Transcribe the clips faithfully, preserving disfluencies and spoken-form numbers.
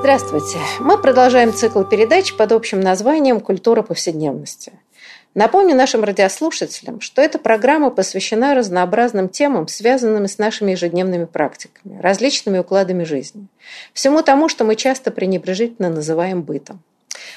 Здравствуйте! Мы продолжаем цикл передач под общим названием «Культура повседневности». Напомню нашим радиослушателям, что эта программа посвящена разнообразным темам, связанным с нашими ежедневными практиками, различными укладами жизни, всему тому, что мы часто пренебрежительно называем бытом.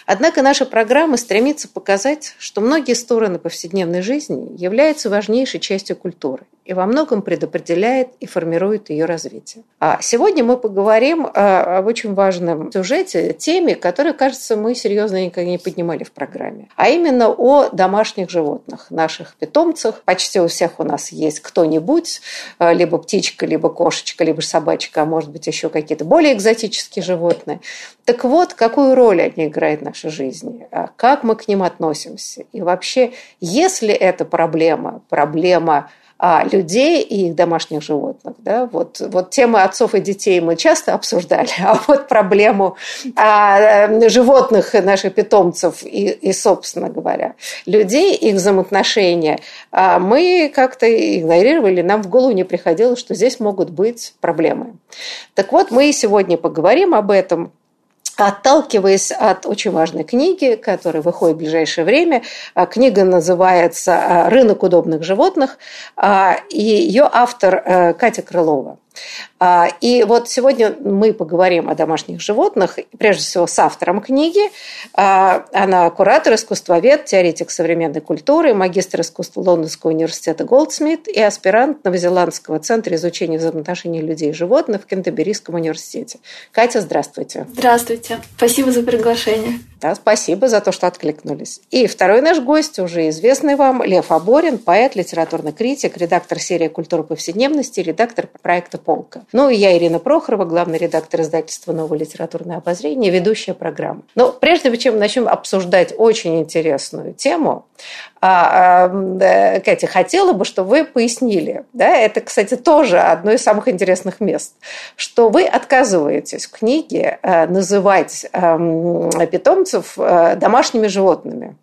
Однако наша программа стремится показать, что многие стороны повседневной жизни являются важнейшей частью культуры и во многом предопределяет и формирует ее развитие. А сегодня мы поговорим об очень важном сюжете, теме, которую, кажется, мы серьезно никогда не поднимали в программе, а именно о домашних животных, наших питомцах. Почти у всех у нас есть кто-нибудь, либо птичка, либо кошечка, либо собачка, а может быть еще какие-то более экзотические животные. Так вот, какую роль они играют в нашей жизни, как мы к ним относимся и вообще, если это проблема, проблема А, людей и их домашних животных. Да? Вот, вот темы отцов и детей мы часто обсуждали, а вот проблему а, животных, наших питомцев и, и, собственно говоря, людей, их взаимоотношения, а, мы как-то игнорировали, нам в голову не приходило, что здесь могут быть проблемы. Так вот, мы сегодня поговорим об этом, отталкиваясь от очень важной книги, которая выходит в ближайшее время. Книга называется «Рынок удобных животных», и ее автор Катя Крылова. И вот сегодня мы поговорим о домашних животных, прежде всего с автором книги. Она куратор, искусствовед, теоретик современной культуры, магистр искусств Лондонского университета Голдсмит и аспирант Новозеландского центра изучения взаимоотношений людей и животных в Кентерберийском университете. Катя, здравствуйте. Здравствуйте. Спасибо за приглашение. Да, спасибо за то, что откликнулись. И второй наш гость, уже известный вам, Лев Оборин, поэт, литературный критик, редактор серии «Культура повседневности», редактор проекта «Полка». Ну и я, Ирина Прохорова, главный редактор издательства «Новое литературное обозрение», ведущая программы. Но прежде чем начнем обсуждать очень интересную тему, Катя, хотела бы, чтобы вы пояснили, да, это, кстати, тоже одно из самых интересных мест, что вы отказываетесь в книге называть питомцев домашними животными,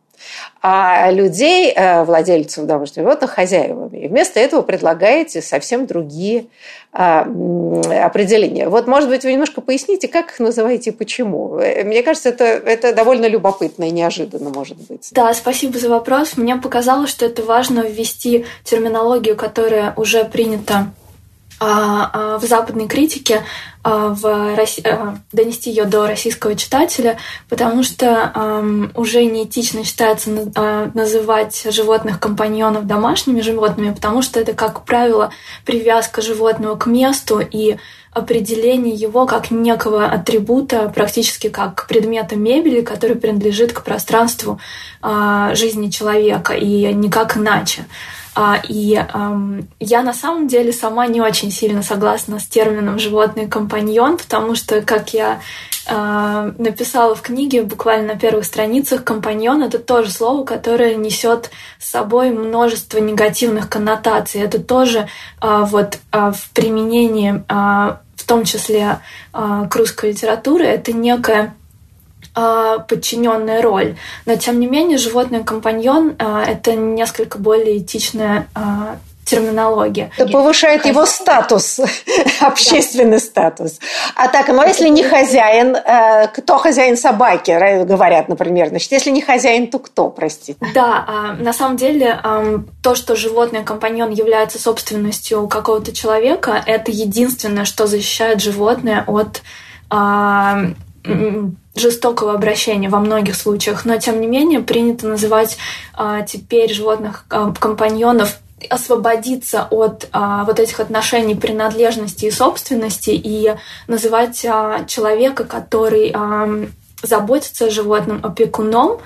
а людей, владельцев домашних животных, хозяевами. И вместо этого предлагаете совсем другие а, определения. Вот, может быть, вы немножко поясните, как их называете и почему. Мне кажется, это, это довольно любопытно и неожиданно, может быть. Да, спасибо за вопрос. Мне показалось, что это важно ввести терминологию, которая уже принята в западной критике, в Росси... донести ее до российского читателя, потому что уже неэтично считается называть животных компаньонов домашними животными, потому что это, как правило, привязка животного к месту и определение его как некого атрибута, практически как предмета мебели, который принадлежит к пространству жизни человека, и никак иначе. И э, я на самом деле сама не очень сильно согласна с термином «животный компаньон», потому что, как я э, написала в книге, буквально на первых страницах, «компаньон» — это тоже слово, которое несет с собой множество негативных коннотаций. Это тоже э, вот, э, в применении, э, в том числе э, к русской литературе, это некое подчиненная роль. Но, тем не менее, животное-компаньон — это несколько более этичная терминология. Это повышает хозяин. Его статус, общественный да. статус. А так, ну, если не хозяин, кто хозяин собаки, говорят, например, значит, если не хозяин, то кто, простите? Да, на самом деле, то, что животное-компаньон является собственностью какого-то человека, это единственное, что защищает животное от жестокого обращения во многих случаях, но, тем не менее, принято называть а, теперь животных а, компаньонов, освободиться от а, вот этих отношений принадлежности и собственности и называть а, человека, который а, заботится о животном, опекуном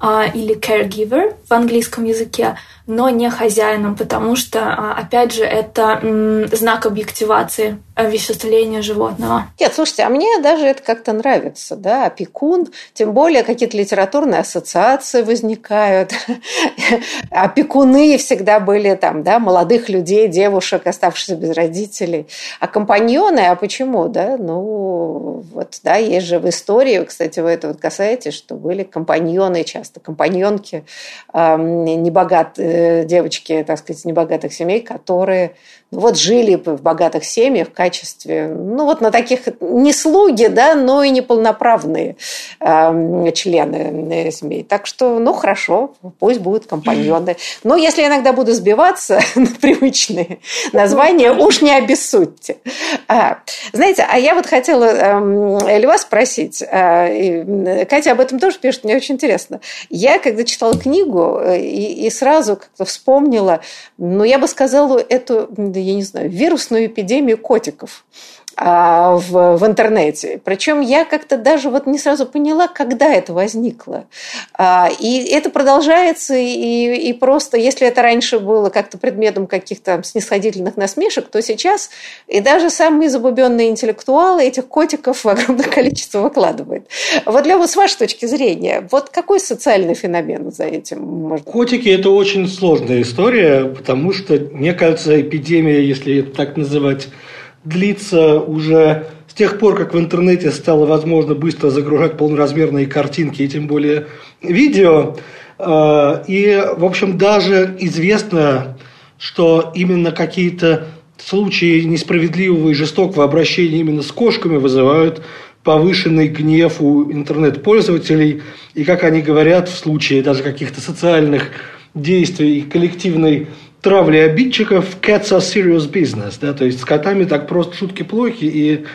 а, или caregiver в английском языке, но не хозяином, потому что, а, опять же, это м, знак объективации овеществление животного. Нет, слушайте, а мне даже это как-то нравится, да, опекун, тем более какие-то литературные ассоциации возникают. Опекуны всегда были там, да, молодых людей, девушек, оставшихся без родителей. А компаньоны, а почему, да, ну, вот, да, есть же в истории, кстати, вы этого касаетесь, что были компаньоны часто, компаньонки, небогатые девочки, так сказать, небогатых семей, которые, ну, вот, жили в богатых семьях, в качестве, ну, вот на таких не слуги, да, но и не полноправные э, члены семьи. Так что, ну, хорошо, пусть будут компаньоны. Но если я иногда буду сбиваться на привычные названия, уж не обессудьте. А, знаете, а я вот хотела э, Льва спросить, э, Катя об этом тоже пишет, мне очень интересно. Я, когда читала книгу и, и сразу как-то вспомнила, ну, я бы сказала, эту, я не знаю, вирусную эпидемию котиков а, в, в интернете. Причем я как-то даже вот не сразу поняла, когда это возникло. А, и это продолжается, и, и просто, если это раньше было как-то предметом каких-то снисходительных насмешек, то сейчас и даже самые забубенные интеллектуалы этих котиков в огромное количество выкладывают. Вот, Лёва, с вашей точки зрения, вот какой социальный феномен за этим можно? Котики – это очень сложная история, потому что, мне кажется, эпидемия, если это так называть, длится уже с тех пор, как в интернете стало возможно быстро загружать полноразмерные картинки и тем более видео. И, в общем, даже известно, что именно какие-то случаи несправедливого и жестокого обращения именно с кошками вызывают повышенный гнев у интернет-пользователей. И, как они говорят, в случае даже каких-то социальных действий и коллективной травли обидчиков, cats are serious business, да, то есть с котами так просто шутки плохи, и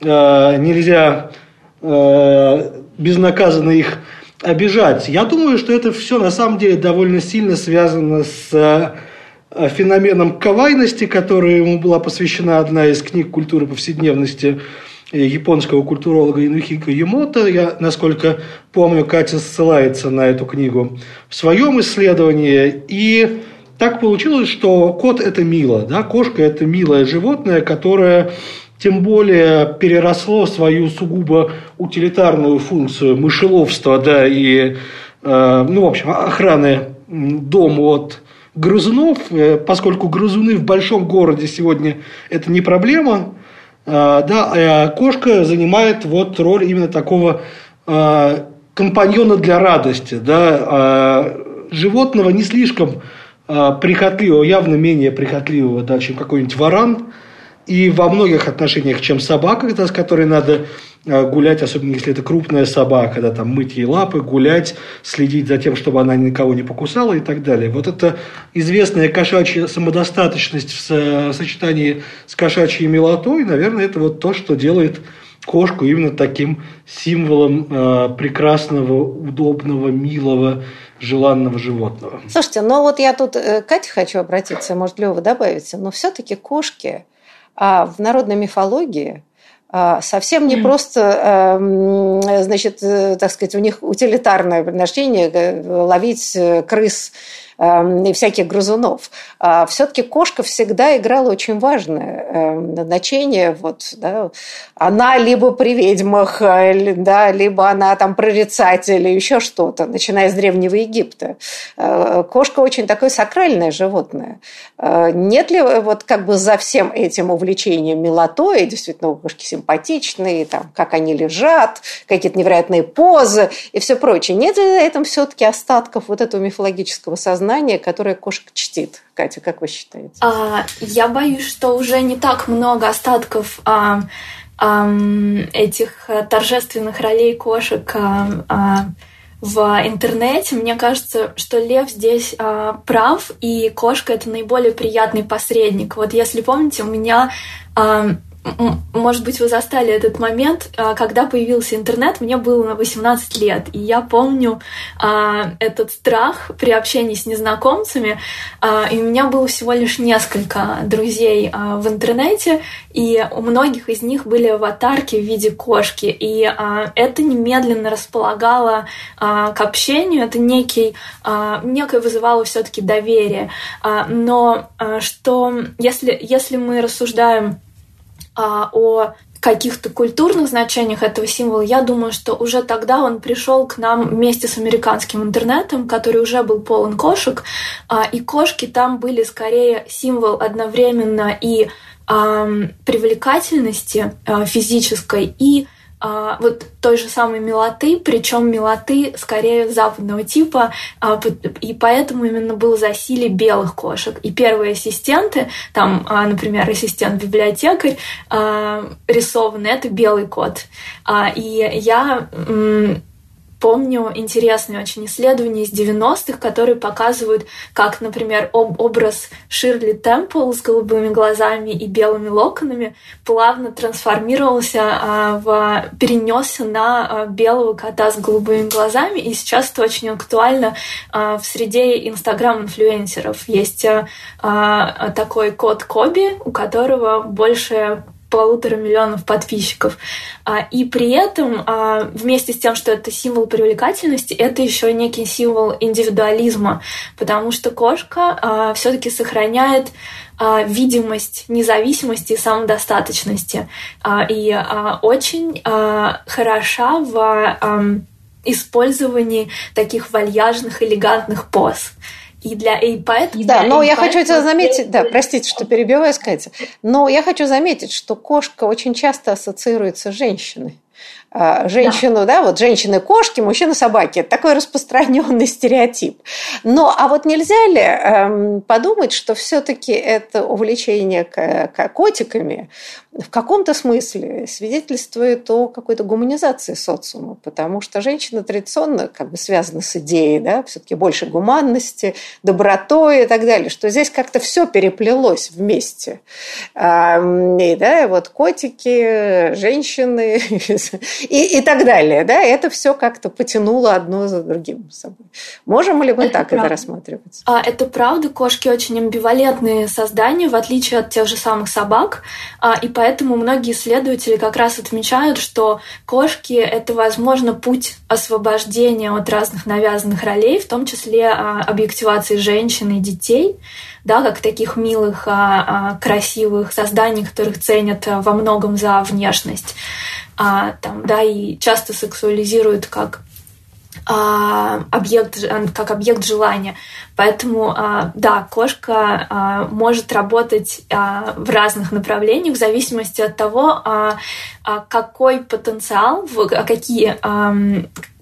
э, нельзя э, безнаказанно их обижать. Я думаю, что это все на самом деле довольно сильно связано с э, феноменом кавайности, который ему была посвящена одна из книг «Культуры повседневности» японского культуролога Инухико Ёмото. Я, насколько помню, Катя ссылается на эту книгу в своем исследовании, и так получилось, что кот – это мило, да? Кошка – это милое животное, которое тем более переросло свою сугубо утилитарную функцию мышеловства, да, и, э, ну, в общем, охраны дома от грызунов, поскольку грызуны в большом городе сегодня – это не проблема, э, да, а кошка занимает вот роль именно такого э, компаньона для радости, да, э, животного не слишком прихотливого, явно менее прихотливого, да, чем какой-нибудь варан, и во многих отношениях, чем собака, с которой надо гулять, особенно если это крупная собака, да, там, мыть ей лапы, гулять, следить за тем, чтобы она никого не покусала и так далее. Вот эта известная кошачья самодостаточность в сочетании с кошачьей милотой, наверное, это вот то, что делает кошку именно таким символом э, прекрасного, удобного, милого, желанного животного. Слушайте, ну вот я тут э, Кате хочу обратиться, может, Лёва, добавите, но все-таки кошки а, в народной мифологии а, совсем не mm. просто, а, значит, так сказать, у них утилитарное предназначение ловить крыс и всяких грызунов. Все-таки кошка всегда играла очень важное значение. Вот, да. Она либо при ведьмах, да, либо она там прорицатель, или еще что-то, начиная с Древнего Египта. Кошка очень такое сакральное животное. Нет ли вот как бы за всем этим увлечением милотой, действительно, у кошки симпатичные, там, как они лежат, какие-то невероятные позы и все прочее, нет ли за этим все-таки остатков вот этого мифологического сознания, которое кошек чтит? Катя, как вы считаете? А, я боюсь, что уже не так много остатков а, а, этих торжественных ролей кошек а, а, в интернете. Мне кажется, что Лев здесь а, прав, и кошка — это наиболее приятный посредник. Вот если помните, у меня... А, может быть, вы застали этот момент, когда появился интернет, мне было восемнадцать лет, и я помню а, этот страх при общении с незнакомцами, а, и у меня было всего лишь несколько друзей а, в интернете, и у многих из них были аватарки в виде кошки, и а, это немедленно располагало а, к общению, это некий, а, некое вызывало все-таки доверие. А, но а, что, если, если мы рассуждаем а о каких-то культурных значениях этого символа, я думаю, что уже тогда он пришел к нам вместе с американским интернетом, который уже был полон кошек, и кошки там были скорее символ одновременно и привлекательности физической, и вот той же самой милоты, причем милоты скорее западного типа, и поэтому именно было засилие белых кошек. И первые ассистенты, там, например, ассистент-библиотекарь рисованный, это белый кот. И я помню интересные очень исследования из девяностых, которые показывают, как, например, об- образ Ширли Темпл с голубыми глазами и белыми локонами плавно трансформировался, а, в, перенесся на а, белого кота с голубыми глазами. И сейчас это очень актуально а, в среде инстаграм-инфлюенсеров. Есть а, а, такой кот Коби, у которого больше полутора миллионов подписчиков. И при этом, вместе с тем, что это символ привлекательности, это еще некий символ индивидуализма, потому что кошка все-таки сохраняет видимость независимости и самодостаточности. И очень хороша в использовании таких вальяжных, элегантных поз. И для эйпэд. Да, но я хочу тебя заметить, да, простите, что перебиваю, Катя, но я хочу заметить, что кошка очень часто ассоциируется с женщиной. Женщину, да. да, вот женщины-кошки, мужчины-собаки. Это такой распространенный стереотип. Но, а вот нельзя ли эм, подумать, что все-таки это увлечение к, к котиками в каком-то смысле свидетельствует о какой-то гуманизации социума, потому что женщина традиционно как бы связана с идеей, да, все-таки больше гуманности, добротой и так далее, что здесь как-то все переплелось вместе. Эм, и, да, вот котики, женщины... И, и так далее, да, это все как-то потянуло одно за другим с собой. Можем ли мы это так правда. это рассматривать? А, это правда, кошки очень амбивалентные создания, в отличие от тех же самых собак, а, и поэтому многие исследователи как раз отмечают, что кошки – это, возможно, путь освобождения от разных навязанных ролей, в том числе а, объективации женщин и детей, да, как таких милых, а, а, красивых созданий, которых ценят во многом за внешность. А, там, да, и часто сексуализируют как, а, объект, как объект желания. Поэтому, а, да, кошка а, может работать а, в разных направлениях в зависимости от того, а, а какой потенциал, а какие, а,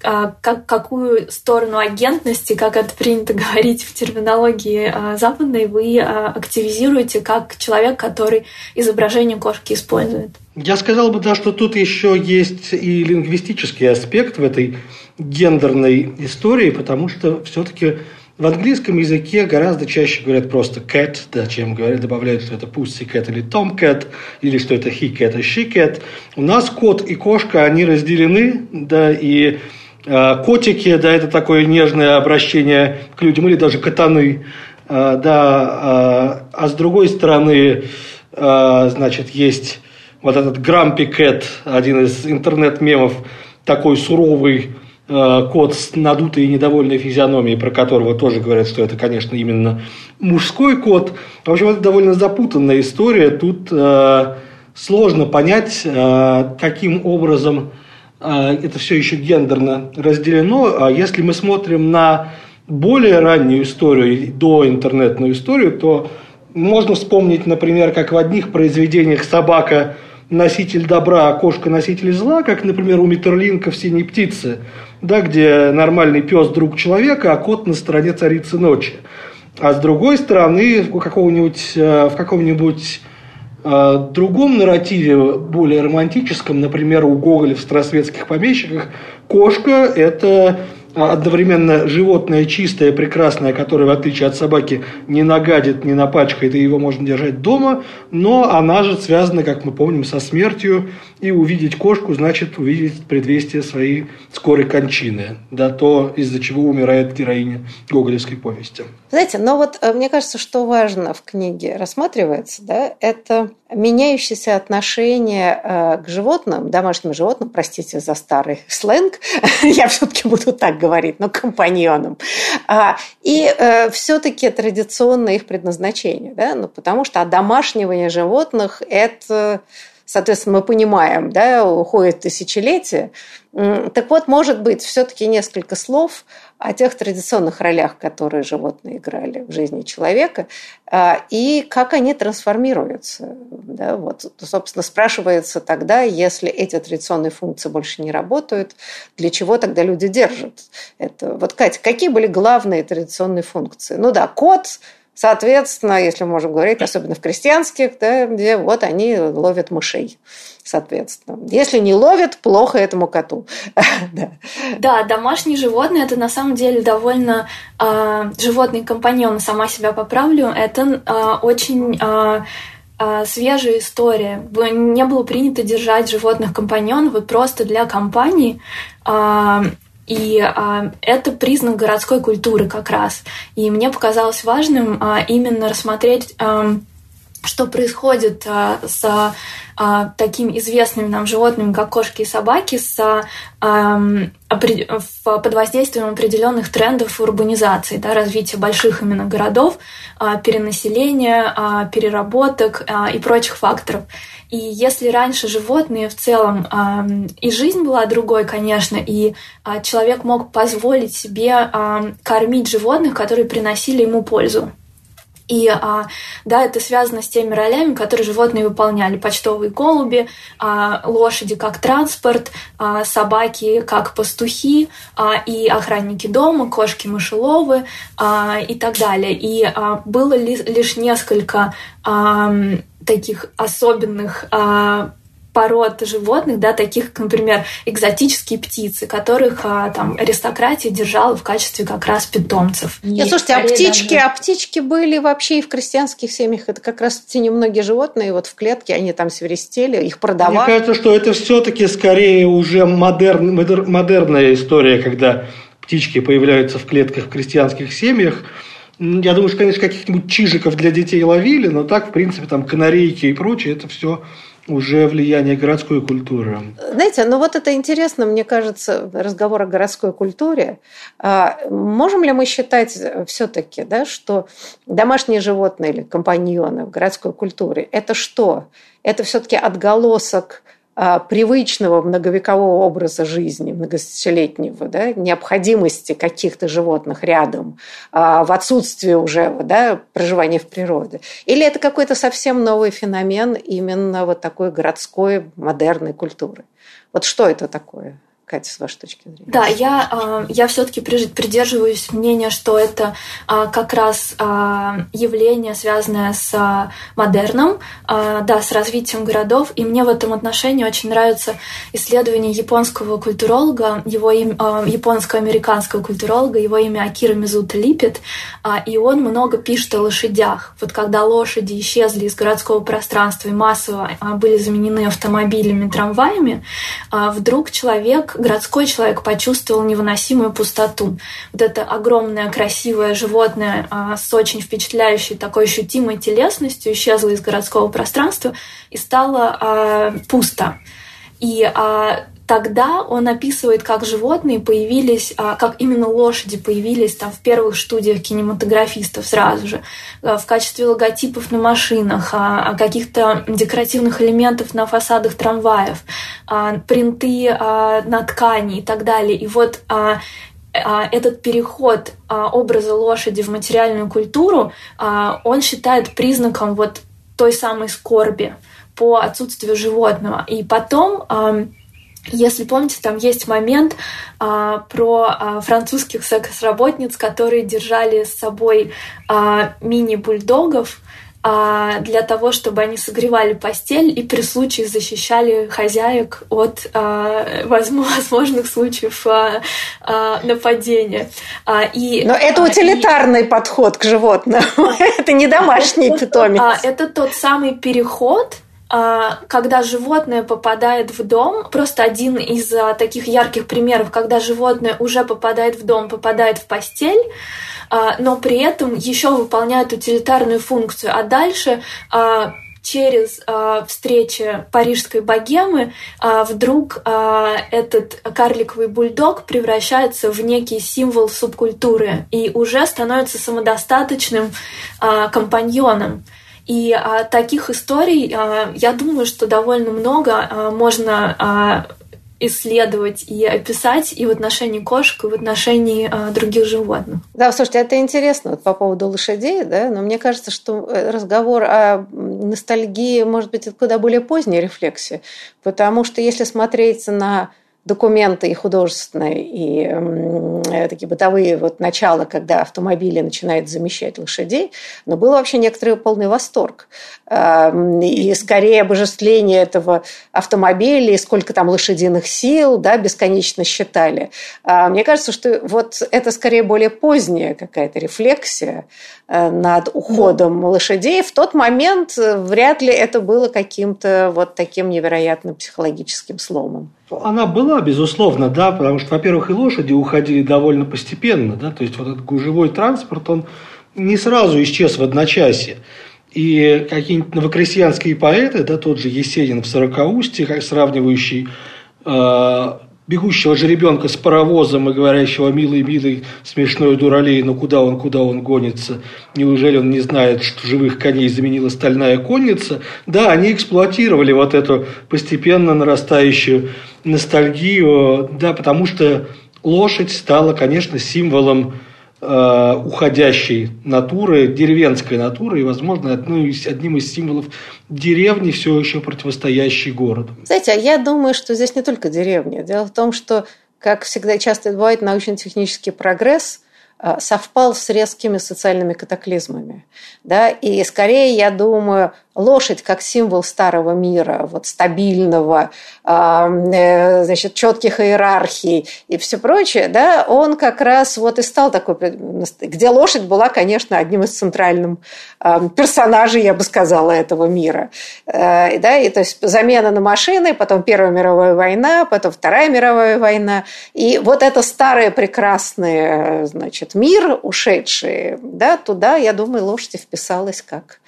а, как, какую сторону агентности, как это принято говорить в терминологии а, западной, вы а, активизируете как человек, который изображение кошки использует. Я сказал бы, да, что тут еще есть и лингвистический аспект в этой гендерной истории, потому что все-таки в английском языке гораздо чаще говорят просто cat, да, чем говорят, добавляют, что это pussycat или tomcat, или что это he cat и she cat. У нас кот и кошка, они разделены, да, и э, котики, да, это такое нежное обращение к людям, или даже котаны, э, да, э, а с другой стороны, э, значит, есть... Вот этот Grumpy Cat, один из интернет-мемов, такой суровый э, кот с надутой и недовольной физиономией, про которого тоже говорят, что это, конечно, именно мужской кот. В общем, это довольно запутанная история. Тут э, сложно понять, э, каким образом э, это все еще гендерно разделено. А если мы смотрим на более раннюю историю, доинтернетную историю, то можно вспомнить, например, как в одних произведениях собака – носитель добра, а кошка-носитель зла, как, например, у Митерлинка в «Синей птице», да, где нормальный пес друг человека, а кот на стороне царицы ночи. А с другой стороны, в каком-нибудь, в каком-нибудь э, другом нарративе, более романтическом, например, у Гоголя в «Старосветских помещиках», кошка – это одновременно животное чистое, прекрасное, которое, в отличие от собаки, не нагадит, не напачкает, и его можно держать дома, но она же связана, как мы помним, со смертью, и увидеть кошку значит увидеть предвестие своей скорой кончины, да, то, из-за чего умирает героиня гоголевской повести. Знаете, но вот мне кажется, что важно в книге рассматривается, да, это меняющееся отношение к животным, домашним животным, простите за старый сленг, я все-таки буду так говорит, но компаньоном. И э, все-таки традиционное их предназначение, да? Ну, потому что одомашнивание животных – это соответственно, мы понимаем, да, уходит тысячелетие. Так вот, может быть, все-таки несколько слов о тех традиционных ролях, которые животные играли в жизни человека, и как они трансформируются. Да, вот, собственно, спрашивается тогда, если эти традиционные функции больше не работают, для чего тогда люди держат это? Вот, Катя, какие были главные традиционные функции? Ну да, кот... Соответственно, если мы можем говорить, особенно в крестьянских, да, где вот они ловят мышей, соответственно. Если не ловят, плохо этому коту. да. да, домашние животные – это на самом деле довольно… Э, животные компаньоны, сама себя поправлю, это э, очень… Э, свежая история. Не было принято держать животных компаньонов просто для компании. И это признак городской культуры как раз. И мне показалось важным именно рассмотреть, что происходит с такими известными нам животными, как кошки и собаки, с, под воздействием определенных трендов урбанизации, да, развития больших именно городов, перенаселения, переработок и прочих факторов. И если раньше животные в целом, э, и жизнь была другой, конечно, и э, человек мог позволить себе э, кормить животных, которые приносили ему пользу. И э, да, это связано с теми ролями, которые животные выполняли. Почтовые голуби, э, лошади как транспорт, э, собаки как пастухи, э, и охранники дома, кошки-мышеловы э, и так далее. И э, было ли, лишь несколько... Э, таких особенных а, пород животных, да, таких, например, экзотические птицы, которых а, там, аристократия держала в качестве как раз питомцев. Нет, слушайте, а птички, даже... а птички были вообще и в крестьянских семьях. Это как раз те немногие животные вот в клетке, они там свиристели, их продавали. Мне кажется, что это все-таки скорее уже модерн, модер, модерная история, когда птички появляются в клетках в крестьянских семьях. Я думаю, что, конечно, каких-нибудь чижиков для детей ловили, но так, в принципе, там канарейки и прочее, это все уже влияние городской культуры. Знаете, ну вот это интересно, мне кажется, разговор о городской культуре. Можем ли мы считать все-таки, да, что домашние животные или компаньоны в городской культуре – это что? Это все-таки отголосок привычного многовекового образа жизни, многотысячелетнего, да, необходимости каких-то животных рядом, в отсутствии уже, да, проживания в природе? Или это какой-то совсем новый феномен именно вот такой городской модерной культуры? Вот что это такое? Катя, с вашей точки зрения. Да, я, я все-таки придерживаюсь мнения, что это как раз явление, связанное с модерном, да, с развитием городов. И мне в этом отношении очень нравится исследование японского культуролога, его им, японско-американского культуролога, его имя Акира Мизута Липит, и он много пишет о лошадях. Вот когда лошади исчезли из городского пространства и массово были заменены автомобилями, трамваями, вдруг человек городской человек почувствовал невыносимую пустоту. Вот это огромное, красивое животное с очень впечатляющей, такой ощутимой телесностью исчезло из городского пространства и стало а, пусто. И а, тогда он описывает, как животные появились, как именно лошади появились там в первых студиях кинематографистов сразу же, в качестве логотипов на машинах, каких-то декоративных элементов на фасадах трамваев, принты на ткани и так далее. И вот этот переход образа лошади в материальную культуру он считает признаком вот той самой скорби по отсутствию животного. И потом... Если помните, там есть момент а, про а, французских секс-работниц, которые держали с собой а, мини-бульдогов а, для того, чтобы они согревали постель и при случае защищали хозяек от а, возможных случаев а, а, нападения. А, и, Но это утилитарный и... подход к животным. Это не домашний питомец. Это тот самый переход... когда животное попадает в дом, просто один из таких ярких примеров, когда животное уже попадает в дом, попадает в постель, но при этом еще выполняет утилитарную функцию. А дальше через встречи парижской богемы вдруг этот карликовый бульдог превращается в некий символ субкультуры и уже становится самодостаточным компаньоном. И а, таких историй, а, я думаю, что довольно много а, можно а, исследовать и описать и в отношении кошек, и в отношении а, других животных. Да, слушайте, это интересно вот по поводу лошадей, да, но мне кажется, что разговор о ностальгии, может быть, это куда более поздняя рефлексия, потому что если смотреть на документы и художественные, и э, такие бытовые вот начала, когда автомобили начинают замещать лошадей, но был вообще некоторый полный восторг. Э, и скорее обожествление этого автомобиля, и сколько там лошадиных сил, да, бесконечно считали. Э, мне кажется, что вот это скорее более поздняя какая-то рефлексия э, над уходом лошадей. В тот момент вряд ли это было каким-то вот таким невероятным психологическим сломом. Она была, безусловно, да, потому что, во-первых, и лошади уходили довольно постепенно, да, то есть вот этот гужевой транспорт, он не сразу исчез в одночасье. И какие-нибудь новокрестьянские поэты, да, тот же Есенин в Сорокоусте, как сравнивающий э, бегущего жеребенка с паровозом и говорящего «милый-милый, смешной дуралей, но куда он, куда он гонится? Неужели он не знает, что живых коней заменила стальная конница?» Да, они эксплуатировали вот эту постепенно нарастающую ностальгию, да, потому что лошадь стала, конечно, символом э, уходящей натуры, деревенской натуры и, возможно, одной из, одним из символов деревни, все еще противостоящей городу. Знаете, а я думаю, что здесь не только деревня. Дело в том, что, как всегда часто бывает, научно-технический прогресс совпал с резкими социальными катаклизмами. Да? И скорее, я думаю, лошадь как символ старого мира, вот, стабильного, э, значит, четких иерархий и все прочее, да, он как раз вот и стал такой, где лошадь была, конечно, одним из центральных э, персонажей, я бы сказала, этого мира. Э, да? И, то есть замена на машины, потом Первая мировая война, потом Вторая мировая война. И вот это старые прекрасные, значит, мир ушедший, да, туда, я думаю, лошадь вписалась как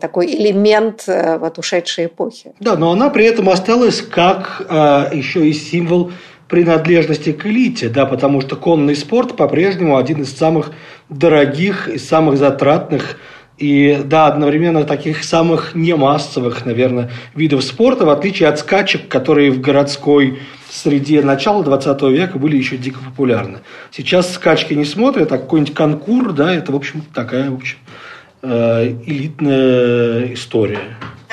такой элемент вот ушедшей эпохи. Да, но она при этом осталась как а, еще и символ принадлежности к элите, да, потому что конный спорт по-прежнему один из самых дорогих и самых затратных и, да, одновременно таких самых немассовых, наверное, видов спорта, в отличие от скачек, которые в городской среде начала двадцатого века были еще дико популярны. Сейчас скачки не смотрят, а какой-нибудь конкур, да, это, в общем, такая, в общем, элитная история.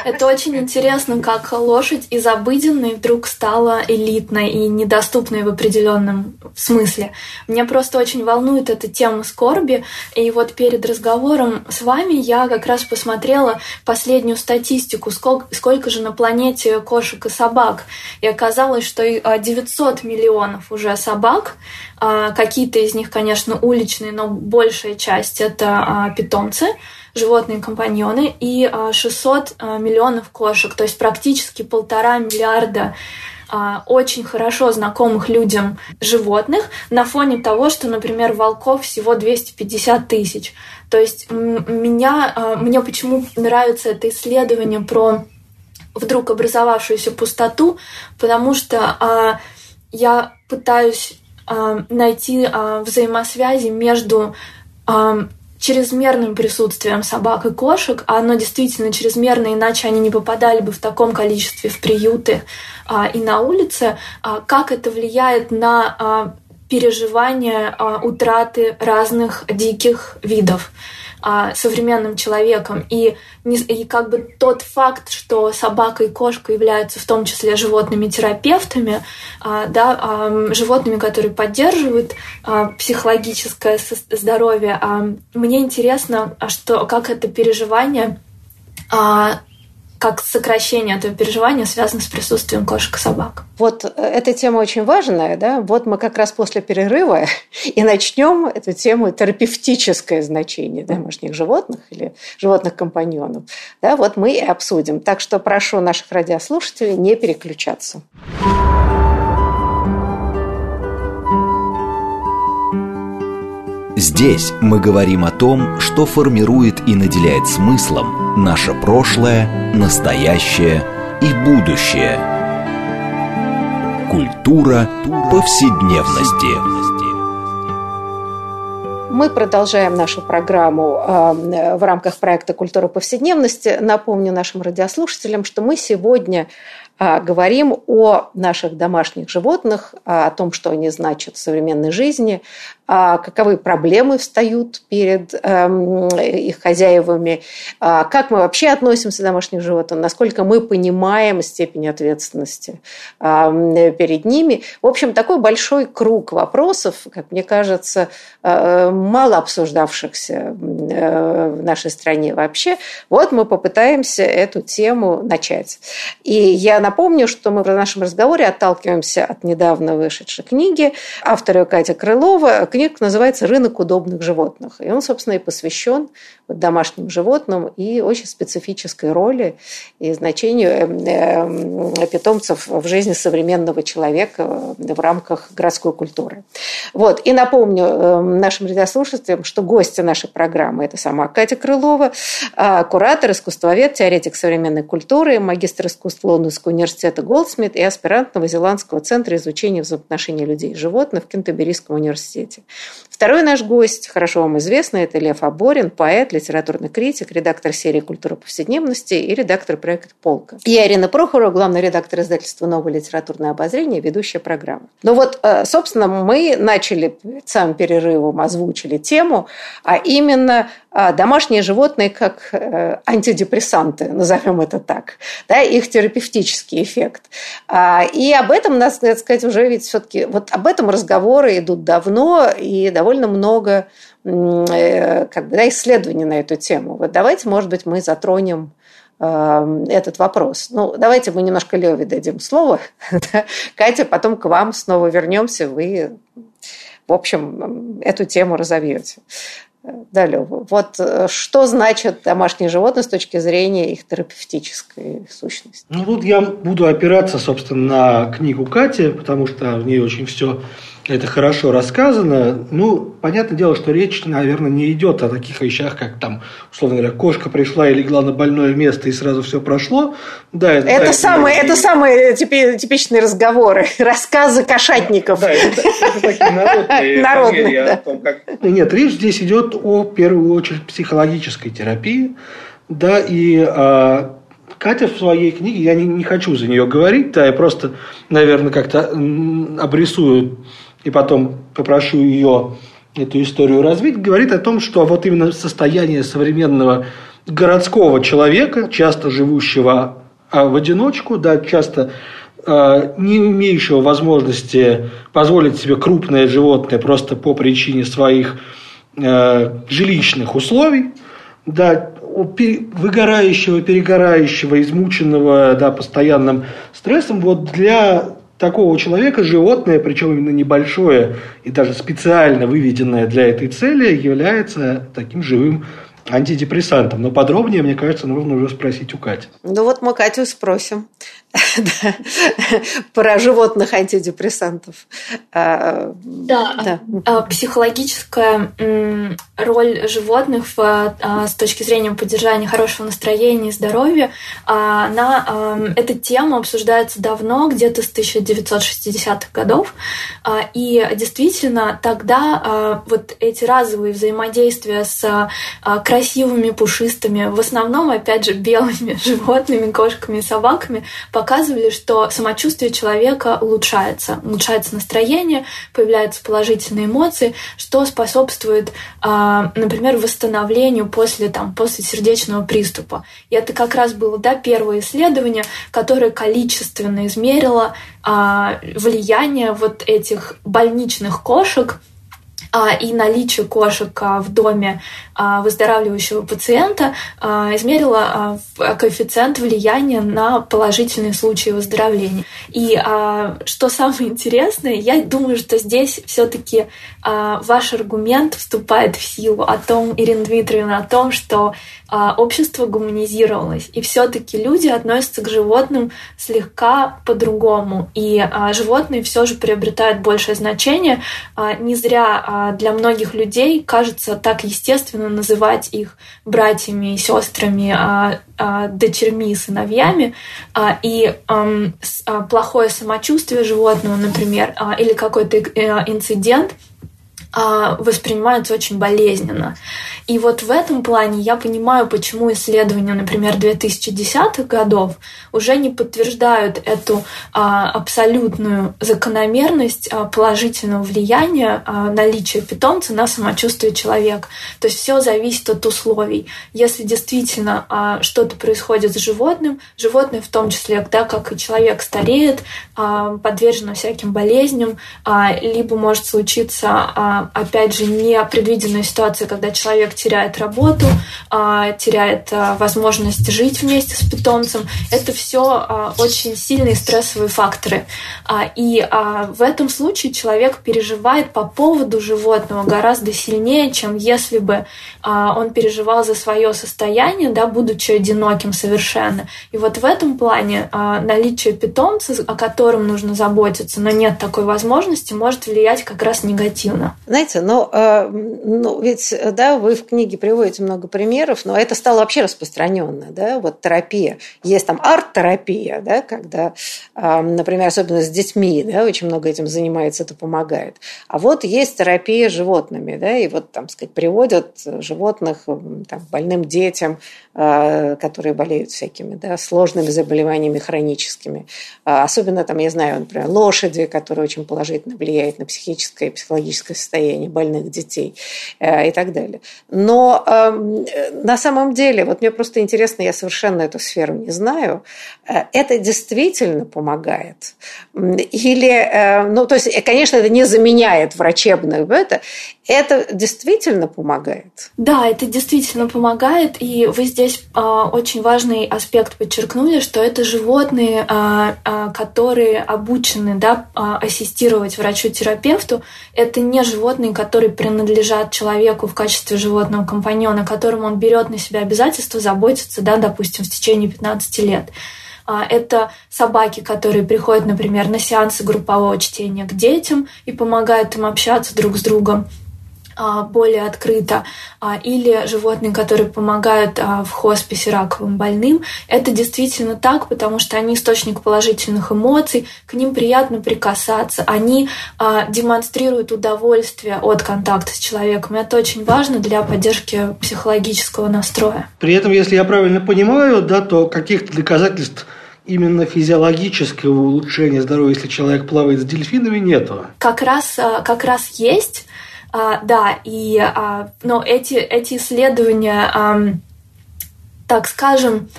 Это очень интересно, как лошадь из обыденной вдруг стала элитной и недоступной в определенном смысле. Меня просто очень волнует эта тема скорби. И вот перед разговором с вами я как раз посмотрела последнюю статистику, сколько, сколько же на планете кошек и собак. И оказалось, что девятьсот миллионов уже собак. Какие-то из них, конечно, уличные, но большая часть — это питомцы, животные-компаньоны, и шестьсот миллионов кошек, то есть практически полтора миллиарда очень хорошо знакомых людям животных на фоне того, что, например, волков всего двести пятьдесят тысяч. То есть меня, мне почему нравится это исследование про вдруг образовавшуюся пустоту, потому что я пытаюсь найти взаимосвязи между чрезмерным присутствием собак и кошек, а оно действительно чрезмерно, иначе они не попадали бы в таком количестве в приюты а, и на улице, а, как это влияет на а, переживание а, утраты разных диких видов а, современным человеком. И, не, и как бы тот факт, что собака и кошка являются в том числе животными-терапевтами, а, да, а, животными, которые поддерживают а, психологическое здоровье, а, мне интересно, что, как это переживание, а, как сокращение этого переживания связано с присутствием кошек и собак. Вот эта тема очень важная, да? Вот мы как раз после перерыва и начнем эту тему терапевтическое значение домашних животных или животных-компаньонов. Да, вот мы и обсудим. Так что прошу наших радиослушателей не переключаться. Здесь мы говорим о том, что формирует и наделяет смыслом наше прошлое, настоящее и будущее. Культура повседневности. Мы продолжаем нашу программу э, в рамках проекта «Культура повседневности». Напомню нашим радиослушателям, что мы сегодня э, говорим о наших домашних животных, о том, что они значат в современной жизни, э, каковы проблемы встают перед э, их хозяевами, э, как мы вообще относимся к домашним животным, насколько мы понимаем степень ответственности э, перед ними. В общем, такой большой круг вопросов, как мне кажется, э, мало обсуждавшихся в нашей стране вообще. Вот мы попытаемся эту тему начать. И я напомню, что мы в нашем разговоре отталкиваемся от недавно вышедшей книги автора Катя Крылова. Книга называется «Рынок удобных животных». И он, собственно, и посвящен домашним животным и очень специфической роли и значению питомцев в жизни современного человека в рамках городской культуры. Вот. И напомню нашим радиослушателям, слушателям, что гости нашей программы – это сама Катя Крылова, куратор, искусствовед, теоретик современной культуры, магистр искусств Лондонского университета Голдсмит и аспирант Новозеландского центра изучения взаимоотношений людей и животных в Кентерберийском университете. Второй наш гость, хорошо вам известный, это Лев Оборин, поэт, литературный критик, редактор серии «Культура повседневности» и редактор проекта «Полка». Я Ирина Прохорова, главный редактор издательства «Новое литературное обозрение», ведущая программы. Ну вот, собственно, мы начали сам перерывом озвучивать учили тему, а именно домашние животные как антидепрессанты, назовем это так, да, их терапевтический эффект. И об этом, надо сказать, уже ведь все-таки вот об этом разговоры идут давно и довольно много как бы, да, исследований на эту тему. Вот давайте, может быть, мы затронем этот вопрос. Ну, давайте мы немножко Леве дадим слово. Катя, потом к вам снова вернемся, вы... В общем, эту тему разовьете. Да, Лёва, вот что значит домашние животные с точки зрения их терапевтической сущности? Ну, тут я буду опираться, собственно, на книгу Кати, потому что в ней очень все это хорошо рассказано. Ну, понятное дело, что речь, наверное, не идет о таких вещах, как там, условно говоря, кошка пришла и легла на больное место, и сразу все прошло. Да, это, это, да, самые, это самые типичные разговоры, рассказы кошатников. Да, да, это, это такие народные, народные фамилии, да. О том, как... Нет, речь здесь идет о, в первую очередь, психологической терапии. Да, и э, Катя в своей книге, я не, не хочу за нее говорить, да, я просто, наверное, как-то обрисую и потом попрошу ее эту историю развить, говорит о том, что вот именно состояние современного городского человека, часто живущего в одиночку, да, часто э, не имеющего возможности позволить себе крупное животное просто по причине своих э, жилищных условий, да, выгорающего, перегорающего, измученного, да, постоянным стрессом, вот для... такого человека животное, причем именно небольшое и даже специально выведенное для этой цели, является таким живым антидепрессантом. Но подробнее, мне кажется, нужно уже спросить у Кати. Ну вот мы Катю спросим про животных антидепрессантов. Да, психологическая роль животных с точки зрения поддержания хорошего настроения и здоровья, эта тема обсуждается давно, где-то с тысяча девятьсот шестидесятых годов. И действительно тогда вот эти разовые взаимодействия с красивыми, пушистыми, в основном, опять же, белыми животными, кошками и собаками, показывали, что самочувствие человека улучшается. Улучшается настроение, появляются положительные эмоции, что способствует, например, восстановлению после, там, после сердечного приступа. И это как раз было, да, первое исследование, которое количественно измерило влияние вот этих больничных кошек и наличие кошек в доме выздоравливающего пациента, измерила коэффициент влияния на положительные случаи выздоровления. И что самое интересное, я думаю, что здесь все-таки ваш аргумент вступает в силу о том, Ирина Дмитриевна, о том, что общество гуманизировалось, и все-таки люди относятся к животным слегка по-другому, и животные все же приобретают большее значение. Не зря для многих людей кажется так естественно называть их братьями, сестрами, дочерьми и сыновьями. И плохое самочувствие животного, например, или какой-то инцидент воспринимаются очень болезненно. И вот в этом плане я понимаю, почему исследования, например, две тысячи десятых годов уже не подтверждают эту абсолютную закономерность положительного влияния наличия питомца на самочувствие человека. То есть все зависит от условий. Если действительно что-то происходит с животным, животное в том числе, да, как и человек, стареет, подвержено всяким болезням, либо может случиться... опять же, непредвиденная ситуация, когда человек теряет работу, теряет возможность жить вместе с питомцем. Это все очень сильные стрессовые факторы. И в этом случае человек переживает по поводу животного гораздо сильнее, чем если бы он переживал за свое состояние, да, будучи одиноким совершенно. И вот в этом плане наличие питомца, о котором нужно заботиться, но нет такой возможности, может влиять как раз негативно. Знаете, но ну, ну, ведь, да, вы в книге приводите много примеров, но это стало вообще распространенно, да, вот терапия. Есть там арт-терапия, да, когда, например, особенно с детьми, да, очень много этим занимается, это помогает. А вот есть терапия с животными, да, и вот, там, сказать, приводят животных там, больным детям, которые болеют всякими, да, сложными заболеваниями хроническими. Особенно, там, я знаю, например, лошади, которые очень положительно влияют на психическое и психологическое состояние больных детей и так далее. Но э, на самом деле, вот мне просто интересно, я совершенно эту сферу не знаю, это действительно помогает? Или, э, ну, то есть, конечно, это не заменяет врачебное, это, это действительно помогает? Да, это действительно помогает, и вы здесь э, очень важный аспект подчеркнули, что это животные, э, э, которые обучены, да, ассистировать врачу-терапевту, это не животные, которые принадлежат человеку в качестве животного компаньона, которому он берет на себя обязательство заботиться, да, допустим, в течение пятнадцати лет. Это собаки, которые приходят, например, на сеансы группового чтения к детям и помогают им общаться друг с другом более открыто, или животные, которые помогают в хосписе раковым больным. Это действительно так, потому что они источник положительных эмоций, к ним приятно прикасаться, они демонстрируют удовольствие от контакта с человеком. Это очень важно для поддержки психологического настроя. При этом, если я правильно понимаю, да, то каких-то доказательств именно физиологического улучшения здоровья, если человек плавает с дельфинами, нету. Как раз, как раз есть. А, да, и, а, но эти, эти исследования, а, так скажем,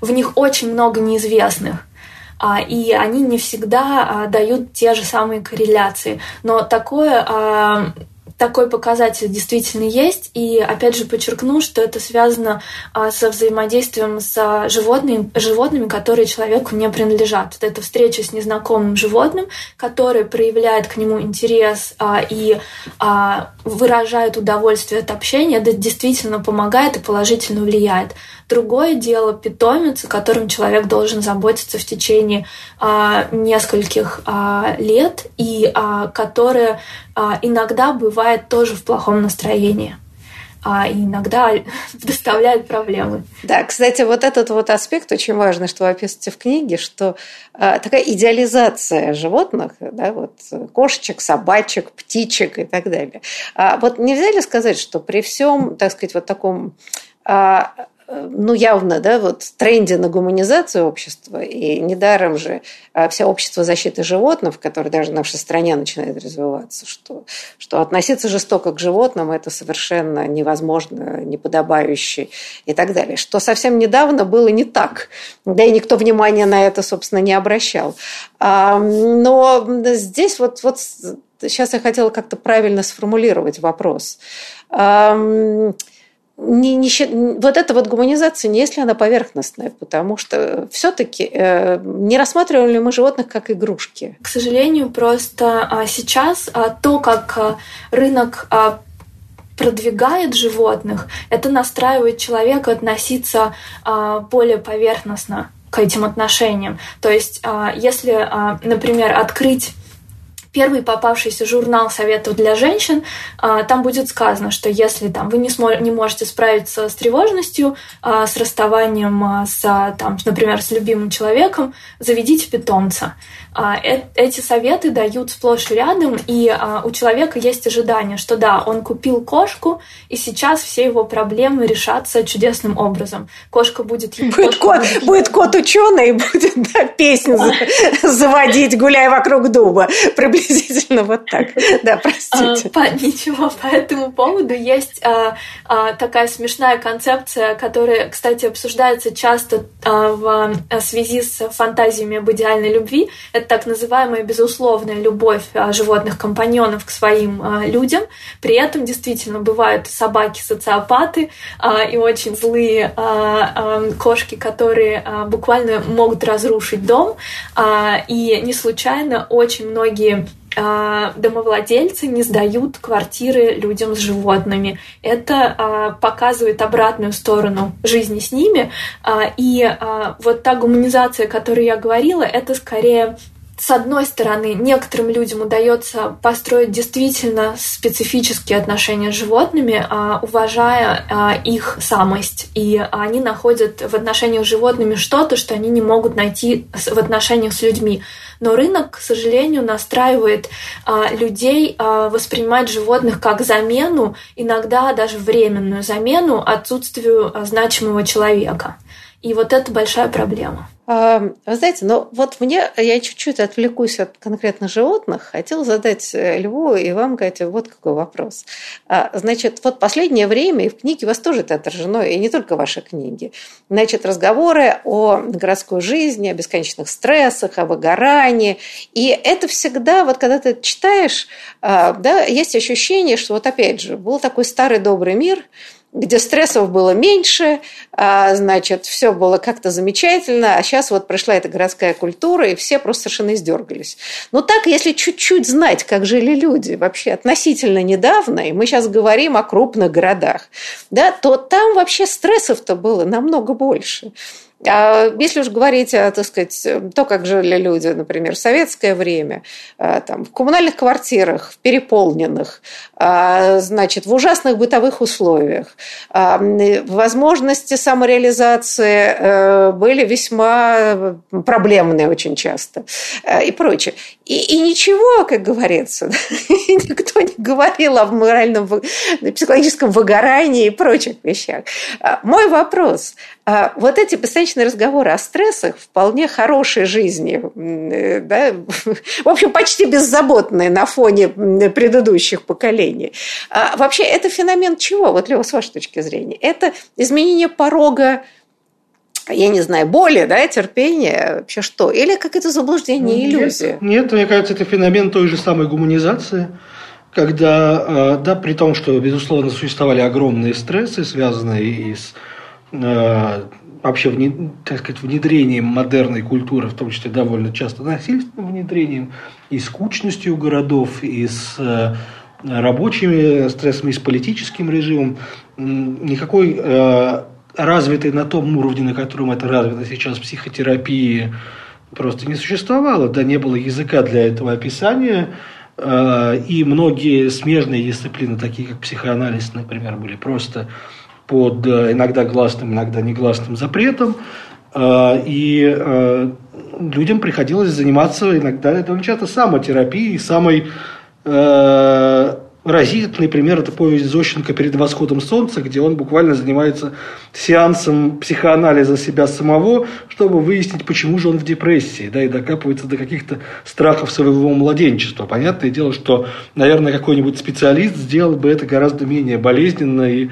в них очень много неизвестных, а, и они не всегда а, дают те же самые корреляции. Но такое... А, Такой показатель действительно есть, и опять же подчеркну, что это связано со взаимодействием с животными, животными, которые человеку не принадлежат. Вот это встреча с незнакомым животным, который проявляет к нему интерес и выражает удовольствие от общения, это действительно помогает и положительно влияет. Другое дело питомец, о котором человек должен заботиться в течение а, нескольких а, лет, и а, которое а, иногда бывает тоже в плохом настроении. А иногда доставляют проблемы. Да, кстати, вот этот вот аспект очень важный, что вы описываете в книге, что э, такая идеализация животных, да, вот кошечек, собачек, птичек и так далее. А вот нельзя ли сказать, что при всем, так сказать, вот таком... Э, ну, явно, да, вот тренде на гуманизацию общества, и недаром же все общество защиты животных, которое даже в нашей стране начинает развиваться, что, что относиться жестоко к животным – это совершенно невозможно, неподобающе и так далее, что совсем недавно было не так, да и никто внимания на это, собственно, не обращал. Но здесь вот, вот сейчас я хотела как-то правильно сформулировать вопрос. Не, не, вот эта вот гуманизация, не если она поверхностная, потому что все-таки э, не рассматривали мы животных как игрушки. К сожалению, просто а, сейчас а, то, как а, рынок а, продвигает животных, это настраивает человека относиться а, более поверхностно к этим отношениям. То есть, а, если, а, например, открыть первый попавшийся журнал советов для женщин, там будет сказано, что если там, вы не, смо- не можете справиться с тревожностью, с расставанием, с, там, например, с любимым человеком, заведите питомца. Э- эти советы дают сплошь и рядом, и у человека есть ожидание, что да, он купил кошку, и сейчас все его проблемы решатся чудесным образом. Кошка будет... Будет кот, будет кот ученый, будет да, песню заводить, гуляя вокруг дуба. Приблизительно вот так. Да, простите. По, ничего, по этому поводу есть а, а, такая смешная концепция, которая, кстати, обсуждается часто а, в а, связи с фантазиями об идеальной любви. Это так называемая безусловная любовь а, животных-компаньонов к своим а, людям. При этом действительно бывают собаки-социопаты а, и очень злые а, а, кошки, которые а, буквально могут разрушить дом. А, и не случайно очень многие а, домовладельцы не сдают квартиры людям с животными. Это а, показывает обратную сторону жизни с ними. А, и а, вот та гуманизация, о которой я говорила, это скорее... С одной стороны, некоторым людям удается построить действительно специфические отношения с животными, уважая их самость. И они находят в отношениях с животными что-то, что они не могут найти в отношениях с людьми. Но рынок, к сожалению, настраивает а, людей а, воспринимать животных как замену, иногда даже временную замену отсутствию а, значимого человека. И вот это большая проблема. Вы знаете, ну вот мне, я чуть-чуть отвлекусь от конкретно животных, хотела задать Льву и вам, Катя, вот какой вопрос. Значит, вот последнее время, и в книге у вас тоже это отражено, и не только ваши книги, значит, разговоры о городской жизни, о бесконечных стрессах, о выгорании, и это всегда, вот когда ты читаешь, да, есть ощущение, что вот опять же, был такой старый добрый мир, где стрессов было меньше, значит, все было как-то замечательно, а сейчас вот пришла эта городская культура, и все просто совершенно издергались. Но так, если чуть-чуть знать, как жили люди вообще относительно недавно, и мы сейчас говорим о крупных городах, да, то там вообще стрессов-то было намного больше. А если уж говорить, так сказать, то, как жили люди, например, в советское время, там, в коммунальных квартирах, в переполненных, значит, в ужасных бытовых условиях, возможности самореализации были весьма проблемные очень часто и прочее. И, и ничего, как говорится, никто не говорил о моральном, психологическом выгорании и прочих вещах. Мой вопрос. Вот эти бесконечные разговоры о стрессах вполне хорошей жизни, да? В общем, почти беззаботные на фоне предыдущих поколений. А вообще, это феномен чего? Вот, Лёва, с вашей точки зрения. Это изменение порога, я не знаю, боли, да, терпения, вообще что? Или какое-то заблуждение, ну, иллюзия? Нет, нет, мне кажется, это феномен той же самой гуманизации, когда, да, при том, что, безусловно, существовали огромные стрессы, связанные и с вообще, так сказать, внедрением модерной культуры, в том числе довольно часто насильственным внедрением, и с кучностью городов, и с рабочими стрессами, и с политическим режимом. Никакой развитой на том уровне, на котором это развито сейчас, психотерапии просто не существовало. Да, не было языка для этого описания. И многие смежные дисциплины, такие как психоанализ, например, были просто... под иногда гласным, иногда негласным запретом. И людям приходилось заниматься иногда довольно часто самотерапией. Самый разительный пример – это повесть Зощенко «Перед восходом солнца», где он буквально занимается сеансом психоанализа себя самого, чтобы выяснить, почему же он в депрессии, да, и докапывается до каких-то страхов своего младенчества. Понятное дело, что, наверное, какой-нибудь специалист сделал бы это гораздо менее болезненно и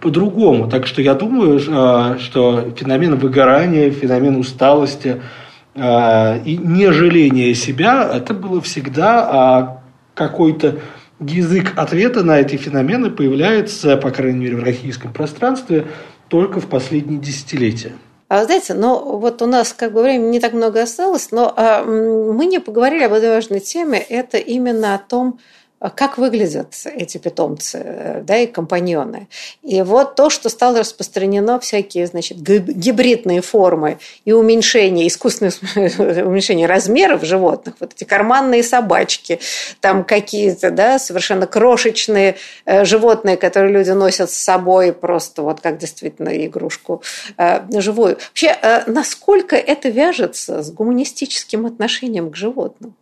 по-другому. Так что я думаю, что феномен выгорания, феномен усталости и нежаления себя – это было всегда какой-то... Язык ответа на эти феномены появляется, по крайней мере, в российском пространстве только в последние десятилетия. А, знаете, ну вот у нас как бы времени не так много осталось, но а, мы не поговорили об одной важной теме, это именно о том, как выглядят эти питомцы, да, и компаньоны. И вот то, что стало распространено, всякие, значит, гибридные формы и уменьшение, искусственное уменьшение размеров животных, вот эти карманные собачки, там какие-то, да, совершенно крошечные животные, которые люди носят с собой просто вот как действительно игрушку живую. Вообще, насколько это вяжется с гуманистическим отношением к животным?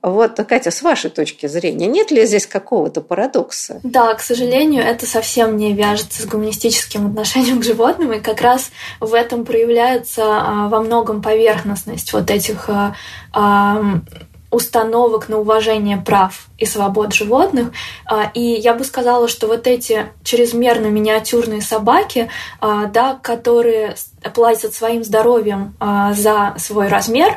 Вот, Катя, с вашей точки зрения, нет ли здесь какого-то парадокса? Да, к сожалению, это совсем не вяжется с гуманистическим отношением к животным, и как раз в этом проявляется во многом поверхностность вот этих установок на уважение прав и свобод животных. И я бы сказала, что вот эти чрезмерно миниатюрные собаки, да, которые платят своим здоровьем за свой размер,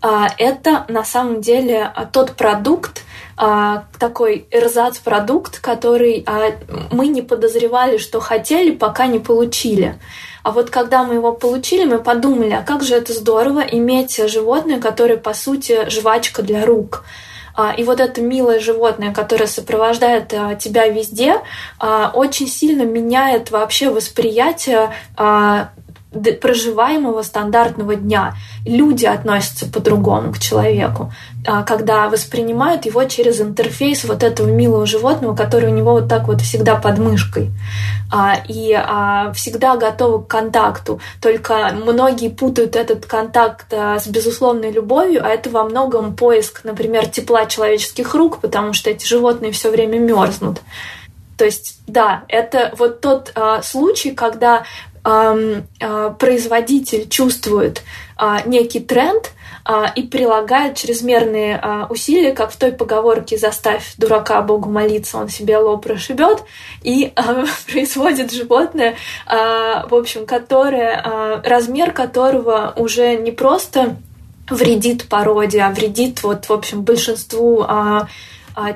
это на самом деле тот продукт, такой эрзац-продукт, который мы не подозревали, что хотели, пока не получили. А вот когда мы его получили, мы подумали, а как же это здорово иметь животное, которое, по сути, жвачка для рук. И вот это милое животное, которое сопровождает тебя везде, очень сильно меняет вообще восприятие проживаемого стандартного дня. Люди относятся по-другому к человеку, когда воспринимают его через интерфейс вот этого милого животного, который у него вот так вот всегда под мышкой и всегда готовы к контакту. Только многие путают этот контакт с безусловной любовью, а это во многом поиск, например, тепла человеческих рук, потому что эти животные все время мерзнут. То есть, да, это вот тот случай, когда производитель чувствует некий тренд и прилагает чрезмерные усилия, как в той поговорке «заставь дурака Богу молиться, он себе лоб расшибет», и производит животное, в общем, которое, размер которого уже не просто вредит породе, а вредит вот, в общем, большинству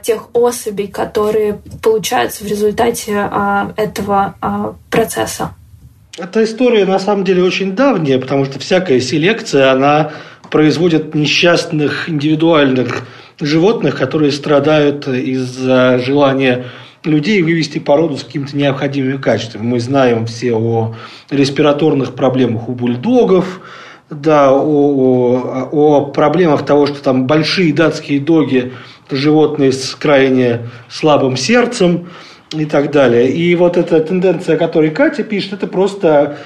тех особей, которые получаются в результате этого процесса. Эта история, на самом деле, очень давняя, потому что всякая селекция, она производит несчастных индивидуальных животных, которые страдают из-за желания людей вывести породу с какими-то необходимыми качествами. Мы знаем все о респираторных проблемах у бульдогов, да, о, о проблемах того, что там большие датские доги – животные с крайне слабым сердцем, и так далее. И вот эта тенденция, о которой Катя пишет, это просто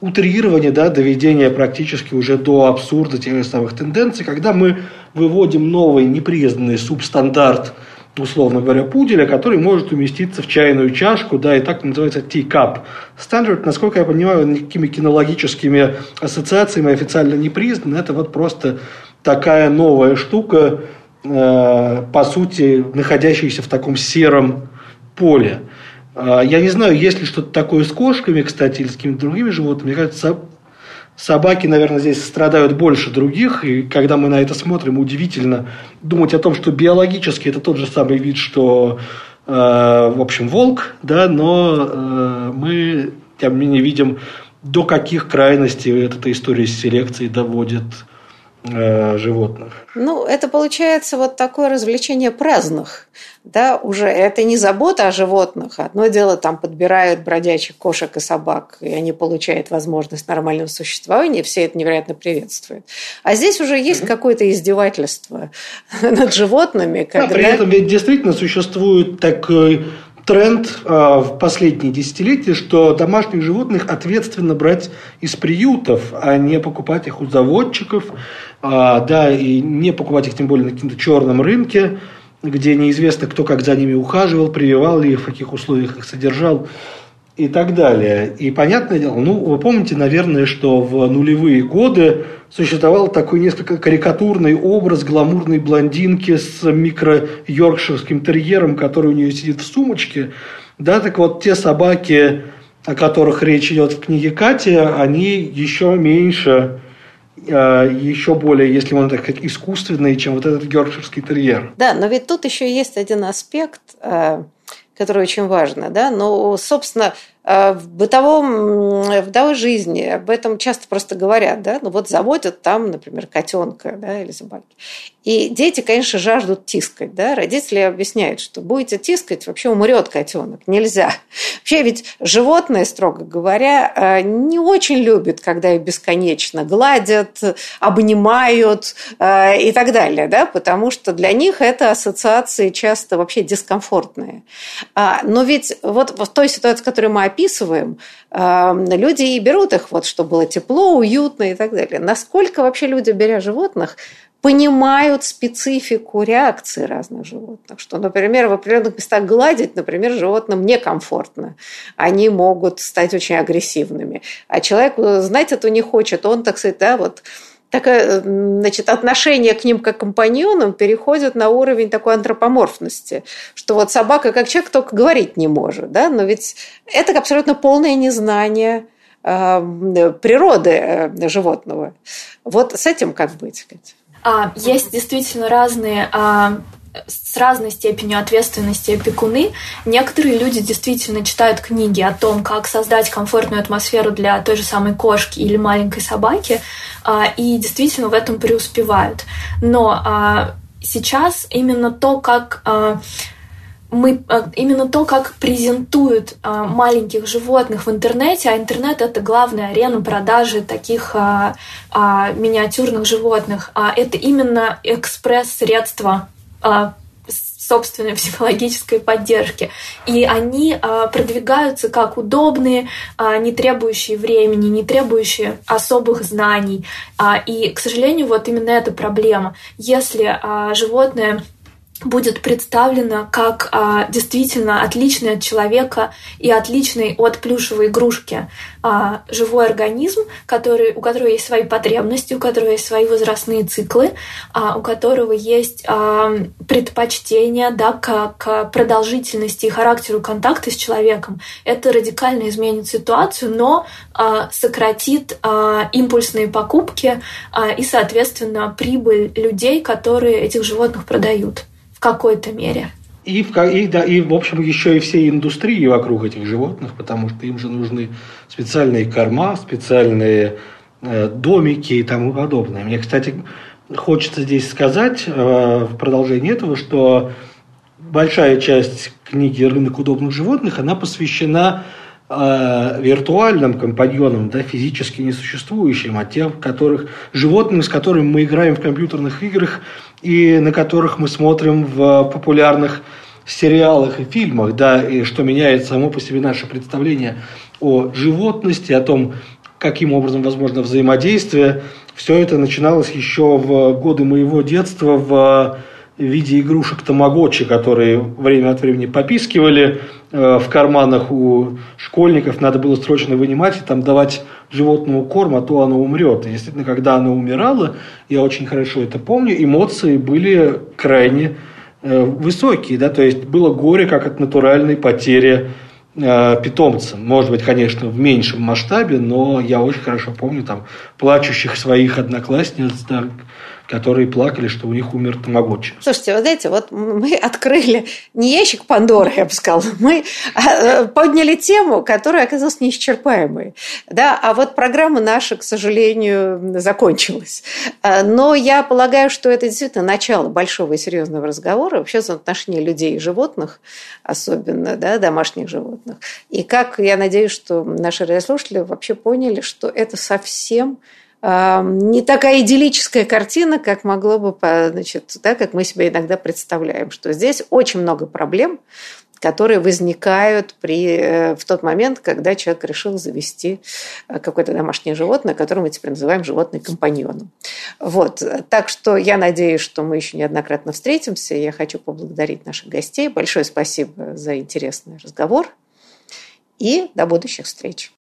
утрирование, да, доведение практически уже до абсурда тех же самых тенденций, когда мы выводим новый непризнанный субстандарт, условно говоря, пуделя, который может уместиться в чайную чашку, да, и так называется teacup standard. Насколько я понимаю, никакими кинологическими ассоциациями официально не признан. Это вот просто такая новая штука, э, по сути, находящаяся в таком сером поле. Я не знаю, есть ли что-то такое с кошками, кстати, или с какими-то другими животными. Мне кажется, собаки, наверное, здесь страдают больше других. И когда мы на это смотрим, удивительно думать о том, что биологически это тот же самый вид, что, в общем, волк, да, но мы, тем не менее, видим, до каких крайностей эта история с селекцией доводит животных. Ну, это получается вот такое развлечение праздных. Да, уже это не забота о животных. Одно дело, там подбирают бродячих кошек и собак, и они получают возможность нормального существования, и все это невероятно приветствуют. А здесь уже есть mm-hmm. какое-то издевательство над животными. Когда... Да, при этом ведь действительно существует такой тренд в последние десятилетия, что домашних животных ответственно брать из приютов, а не покупать их у заводчиков, да, и не покупать их тем более на каком-то черном рынке, где неизвестно, кто как за ними ухаживал, прививал ли их, в каких условиях их содержал и так далее. И понятное дело, ну, вы помните, наверное, что в нулевые годы существовал такой несколько карикатурный образ гламурной блондинки с микро-йоркширским терьером, который у нее сидит в сумочке. Да, так вот, те собаки, о которых речь идет в книге Кати, они еще меньше... еще более, если можно так сказать, искусственные, чем вот этот йоркширский терьер. Да, но ведь тут еще есть один аспект, который очень важен, да, но, собственно, В бытовом, в бытовой жизни об этом часто просто говорят, да, ну вот заводят там, например, котенка, да, или собаки. И дети, конечно, жаждут тискать, да, родители объясняют, что будете тискать, вообще умрет котенок, нельзя. Вообще ведь животное, строго говоря, не очень любит, когда их бесконечно гладят, обнимают и так далее, да, потому что для них это ассоциации часто вообще дискомфортные. Но ведь вот в той ситуации, которую мы описываем, описываем, люди и берут их, вот, чтобы было тепло, уютно и так далее. Насколько вообще люди, беря животных, понимают специфику реакции разных животных? Что, например, в определенных местах гладить, например, животным некомфортно. Они могут стать очень агрессивными. А человек знать это не хочет. Он, так сказать, да, вот... Такое, значит, отношение к ним как компаньонам переходит на уровень такой антропоморфности, что вот собака как человек только говорить не может, да? Но ведь это абсолютно полное незнание э, природы э, животного. Вот с этим как быть? А, есть действительно разные... А... с разной степенью ответственности опекуны. Некоторые люди действительно читают книги о том, как создать комфортную атмосферу для той же самой кошки или маленькой собаки, и действительно в этом преуспевают. Но сейчас именно то, как... Мы, именно то, как презентуют а, маленьких животных в интернете, а интернет — это главная арена продажи таких а, а, миниатюрных животных, а, это именно экспресс-средство а, собственной психологической поддержки. И они а, продвигаются как удобные, а, не требующие времени, не требующие особых знаний. А, и, к сожалению, вот именно эта проблема. Если а, животное... будет представлена как а, действительно отличная от человека и отличной от плюшевой игрушки а, живой организм, который, у которого есть свои потребности, у которого есть свои возрастные циклы, а, у которого есть а, предпочтения, да, к, к продолжительности и характеру контакта с человеком. Это радикально изменит ситуацию, но а, сократит а, импульсные покупки а, и, соответственно, прибыль людей, которые этих животных продают. В какой-то мере. И, и, да, и, в общем, еще и всей индустрии вокруг этих животных, потому что им же нужны специальные корма, специальные э, домики и тому подобное. Мне, кстати, хочется здесь сказать э, в продолжение этого, что большая часть книги «Рынок удобных животных» она посвящена э, виртуальным компаньонам, да, физически несуществующим, а тем, которых, животным, с которыми мы играем в компьютерных играх, и на которых мы смотрим в популярных сериалах и фильмах, да, и что меняет само по себе наше представление о животности, о том, каким образом возможно взаимодействие. Все это начиналось еще в годы моего детства в виде игрушек тамагочи, которые время от времени попискивали в карманах у школьников, надо было срочно вынимать и там давать животному корм, а то оно умрет. И действительно, когда оно умирало, я очень хорошо это помню, эмоции были крайне э, высокие, да, то есть было горе как от натуральной потери э, питомца. Может быть, конечно, в меньшем масштабе, но я очень хорошо помню там плачущих своих одноклассниц, да, которые плакали, что у них умер тамагочи. Слушайте, вы знаете, вот мы открыли не ящик Пандоры, я бы сказала, мы подняли тему, которая оказалась неисчерпаемой. Да, а вот программа наша, к сожалению, закончилась. Но я полагаю, что это действительно начало большого и серьезного разговора вообще за отношение людей и животных, особенно, да, домашних животных. И как, я надеюсь, что наши радиослушатели вообще поняли, что это совсем... не такая идиллическая картина, как могло бы, значит, да, как мы себе иногда представляем, что здесь очень много проблем, которые возникают при, в тот момент, когда человек решил завести какое-то домашнее животное, которое мы теперь называем животное-компаньоном. Вот. Так что я надеюсь, что мы еще неоднократно встретимся. Я хочу поблагодарить наших гостей. Большое спасибо за интересный разговор и до будущих встреч.